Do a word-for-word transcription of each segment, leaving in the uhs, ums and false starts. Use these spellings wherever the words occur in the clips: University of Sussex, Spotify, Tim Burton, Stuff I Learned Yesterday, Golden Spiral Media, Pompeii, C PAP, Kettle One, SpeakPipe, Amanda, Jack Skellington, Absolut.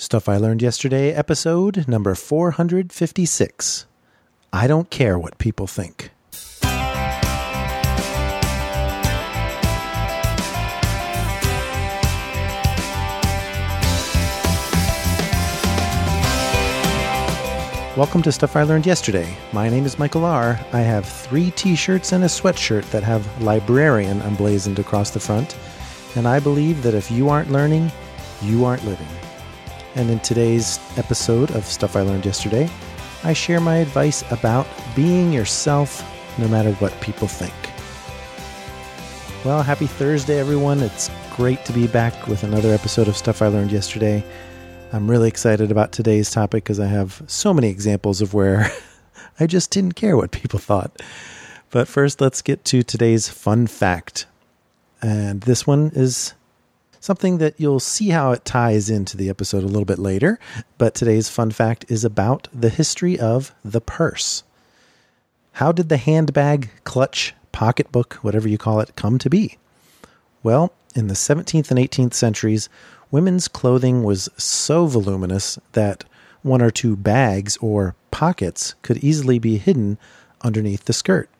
Stuff I Learned Yesterday, episode number four hundred fifty-six. I don't care what people think. Welcome to Stuff I Learned Yesterday. My name is Michael R. I have three t-shirts and a sweatshirt that have librarian emblazoned across the front, and I believe that if you aren't learning, you aren't living. And in today's episode of Stuff I Learned Yesterday, I share my advice about being yourself no matter what people think. Well, happy Thursday, everyone. It's great to be back with another episode of Stuff I Learned Yesterday. I'm really excited about today's topic because I have so many examples of where I just didn't care what people thought. But first, let's get to today's fun fact. And this one is something that you'll see how it ties into the episode a little bit later. But today's fun fact is about the history of the purse. How did the handbag, clutch, pocketbook, whatever you call it, come to be? Well, in the seventeenth and eighteenth centuries, women's clothing was so voluminous that one or two bags or pockets could easily be hidden underneath the skirt.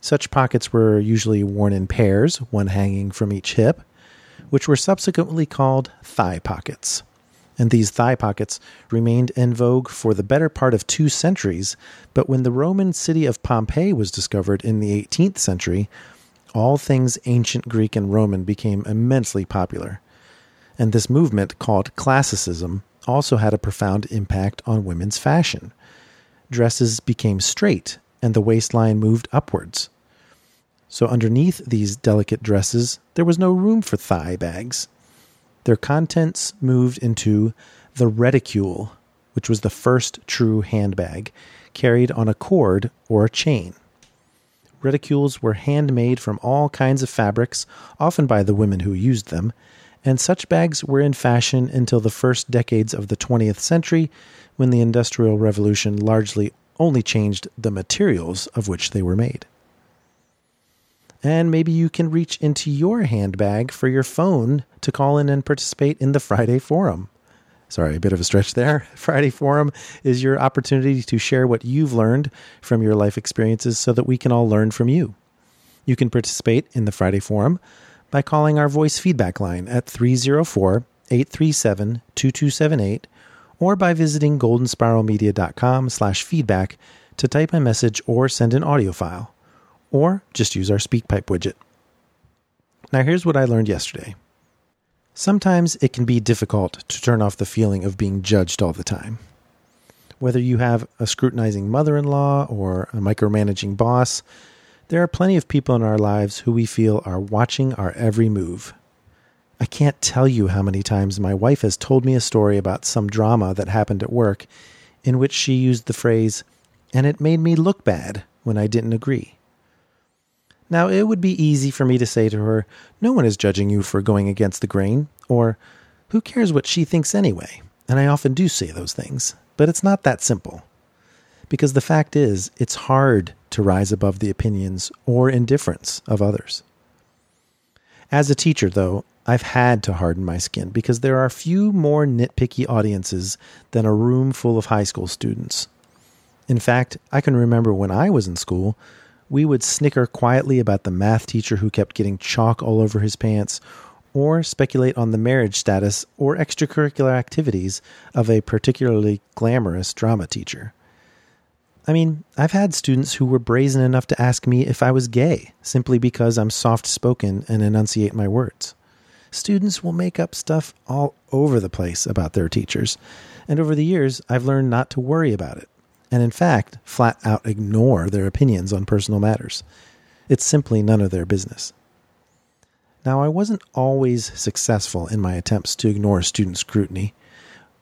Such pockets were usually worn in pairs, one hanging from each hip, which were subsequently called thigh pockets. And these thigh pockets remained in vogue for the better part of two centuries, but when the Roman city of Pompeii was discovered in the eighteenth century, all things ancient Greek and Roman became immensely popular. And this movement, called classicism, also had a profound impact on women's fashion. Dresses became straight, and the waistline moved upwards. So underneath these delicate dresses, there was no room for thigh bags. Their contents moved into the reticule, which was the first true handbag, carried on a cord or a chain. Reticules were handmade from all kinds of fabrics, often by the women who used them, and such bags were in fashion until the first decades of the twentieth century, when the Industrial Revolution largely only changed the materials of which they were made. And maybe you can reach into your handbag for your phone to call in and participate in the Friday Forum. Sorry, a bit of a stretch there. Friday Forum is your opportunity to share what you've learned from your life experiences so that we can all learn from you. You can participate in the Friday Forum by calling our voice feedback line at three oh four, eight three seven, two two seven eight or by visiting goldenspiralmedia.com slash feedback to type a message or send an audio file, or just use our SpeakPipe widget. Now here's what I learned yesterday. Sometimes it can be difficult to turn off the feeling of being judged all the time. Whether you have a scrutinizing mother-in-law or a micromanaging boss, there are plenty of people in our lives who we feel are watching our every move. I can't tell you how many times my wife has told me a story about some drama that happened at work in which she used the phrase, "and it made me look bad" when I didn't agree. Now, it would be easy for me to say to her, "No one is judging you for going against the grain," or "who cares what she thinks anyway?" And I often do say those things, but it's not that simple. Because the fact is, it's hard to rise above the opinions or indifference of others. As a teacher, though, I've had to harden my skin because there are few more nitpicky audiences than a room full of high school students. In fact, I can remember when I was in school, we would snicker quietly about the math teacher who kept getting chalk all over his pants, or speculate on the marriage status or extracurricular activities of a particularly glamorous drama teacher. I mean, I've had students who were brazen enough to ask me if I was gay, simply because I'm soft-spoken and enunciate my words. Students will make up stuff all over the place about their teachers, and over the years, I've learned not to worry about it, and in fact, flat out ignore their opinions on personal matters. It's simply none of their business. Now, I wasn't always successful in my attempts to ignore student scrutiny.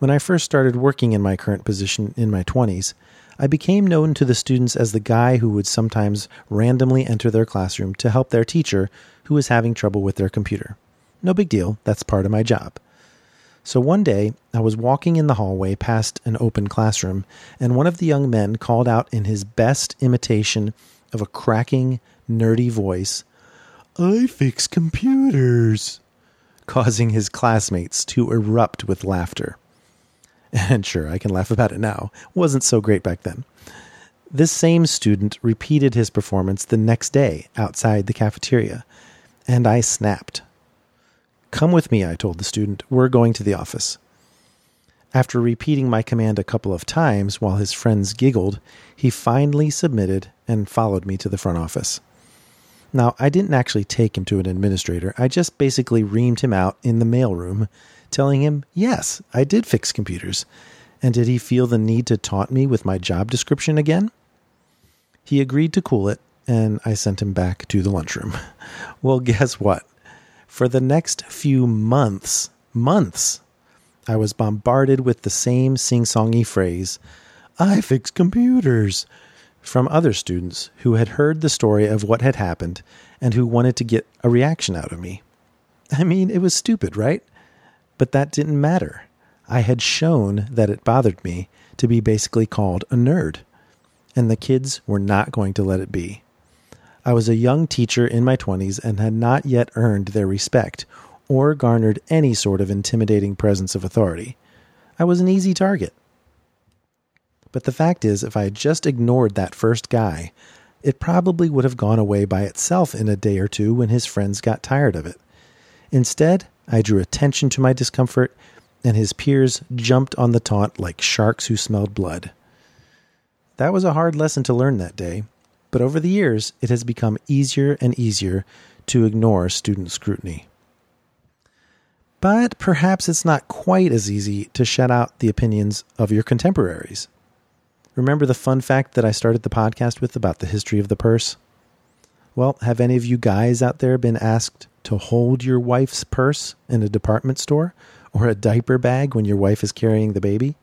When I first started working in my current position in my twenties, I became known to the students as the guy who would sometimes randomly enter their classroom to help their teacher who was having trouble with their computer. No big deal, that's part of my job. So one day, I was walking in the hallway past an open classroom, and one of the young men called out in his best imitation of a cracking, nerdy voice, "I fix computers," causing his classmates to erupt with laughter. and sure, I can laugh about it now, wasn't so great back then. This same student repeated his performance the next day outside the cafeteria, and I snapped. "Come with me," I told the student. "We're going to the office." After repeating my command a couple of times while his friends giggled, he finally submitted and followed me to the front office. Now, I didn't actually take him to an administrator. I just basically reamed him out in the mailroom, telling him, yes, I did fix computers. And did he feel the need to taunt me with my job description again? He agreed to cool it, and I sent him back to the lunchroom. Well, guess what? For the next few months, months, I was bombarded with the same sing-songy phrase, "I fix computers," from other students who had heard the story of what had happened and who wanted to get a reaction out of me. I mean, it was stupid, right? But that didn't matter. I had shown that it bothered me to be basically called a nerd, and the kids were not going to let it be. I was a young teacher in my twenties and had not yet earned their respect or garnered any sort of intimidating presence of authority. I was an easy target. But the fact is, if I had just ignored that first guy, it probably would have gone away by itself in a day or two when his friends got tired of it. Instead, I drew attention to my discomfort, and his peers jumped on the taunt like sharks who smelled blood. That was a hard lesson to learn that day, but over the years, it has become easier and easier to ignore student scrutiny. But perhaps it's not quite as easy to shut out the opinions of your contemporaries. Remember the fun fact that I started the podcast with about the history of the purse? Well, have any of you guys out there been asked to hold your wife's purse in a department store or a diaper bag when your wife is carrying the baby?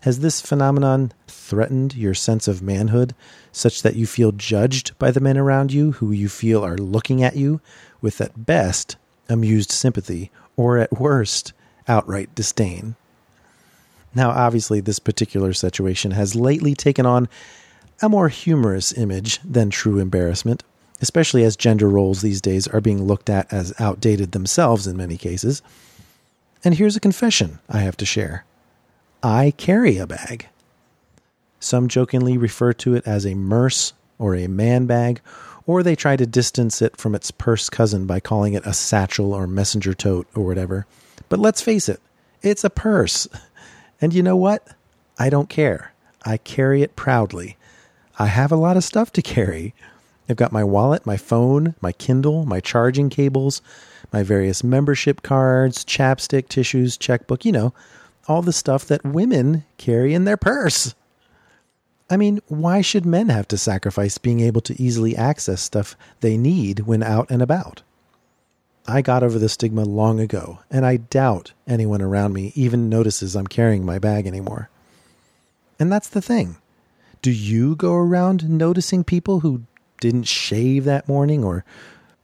Has this phenomenon threatened your sense of manhood such that you feel judged by the men around you who you feel are looking at you with at best amused sympathy, or at worst, outright disdain? Now, obviously, this particular situation has lately taken on a more humorous image than true embarrassment, especially as gender roles these days are being looked at as outdated themselves in many cases. And here's a confession I have to share. I carry a bag. Some jokingly refer to it as a merce or a man bag, or they try to distance it from its purse cousin by calling it a satchel or messenger tote or whatever. But let's face it, it's a purse. And you know what? I don't care. I carry it proudly. I have a lot of stuff to carry. I've got my wallet, my phone, my Kindle, my charging cables, my various membership cards, chapstick, tissues, checkbook, you know, all the stuff that women carry in their purse. I mean, why should men have to sacrifice being able to easily access stuff they need when out and about? I got over the stigma long ago, and I doubt anyone around me even notices I'm carrying my bag anymore. And that's the thing. Do you go around noticing people who didn't shave that morning, or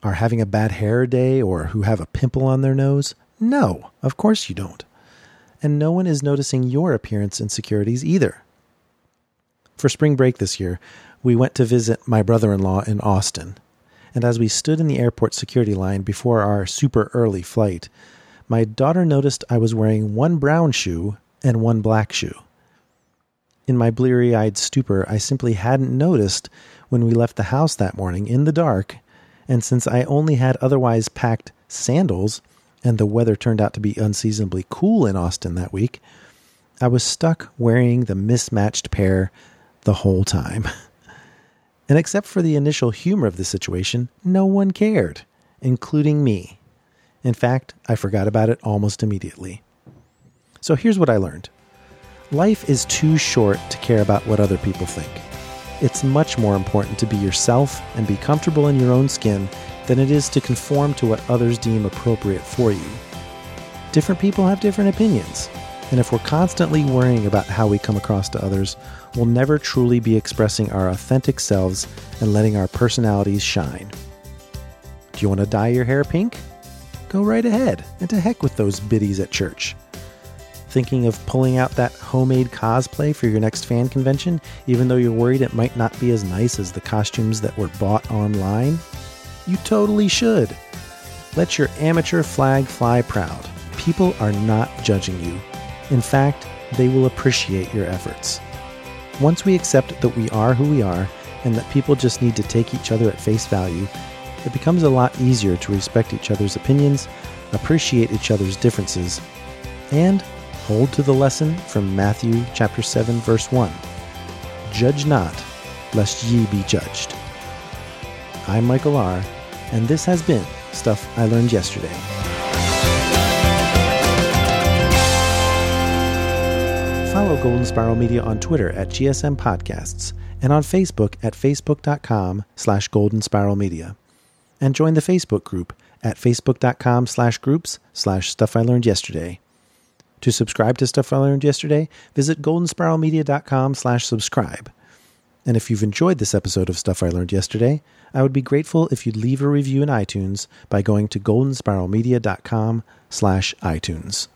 are having a bad hair day, or who have a pimple on their nose? No, of course you don't. And no one is noticing your appearance insecurities either. For spring break this year, we went to visit my brother-in-law in Austin, and as we stood in the airport security line before our super early flight, my daughter noticed I was wearing one brown shoe and one black shoe. In my bleary-eyed stupor, I simply hadn't noticed when we left the house that morning in the dark, and since I only had otherwise packed sandals, and the weather turned out to be unseasonably cool in Austin that week, I was stuck wearing the mismatched pair the whole time. And except for the initial humor of the situation, no one cared, including me. In fact, I forgot about it almost immediately. So here's what I learned. Life is too short to care about what other people think. It's much more important to be yourself and be comfortable in your own skin than it is to conform to what others deem appropriate for you. Different people have different opinions. And if we're constantly worrying about how we come across to others, we'll never truly be expressing our authentic selves and letting our personalities shine. Do you want to dye your hair pink? Go right ahead, and to heck with those biddies at church. Thinking of pulling out that homemade cosplay for your next fan convention, even though you're worried it might not be as nice as the costumes that were bought online? You totally should. Let your amateur flag fly proud. People are not judging you. In fact, they will appreciate your efforts. Once we accept that we are who we are and that people just need to take each other at face value, it becomes a lot easier to respect each other's opinions, appreciate each other's differences, and hold to the lesson from Matthew chapter seven, verse one. Judge not, lest ye be judged. I'm Michael R., and this has been Stuff I Learned Yesterday. Follow Golden Spiral Media on Twitter at G S M Podcasts and on Facebook at facebook.com slash Golden Spiral Media. And join the Facebook group at facebook.com slash groups slash Stuff I Learned Yesterday. To subscribe to Stuff I Learned Yesterday, visit goldenspiralmedia.com slash subscribe. And if you've enjoyed this episode of Stuff I Learned Yesterday, I would be grateful if you'd leave a review in iTunes by going to goldenspiralmedia.com slash iTunes.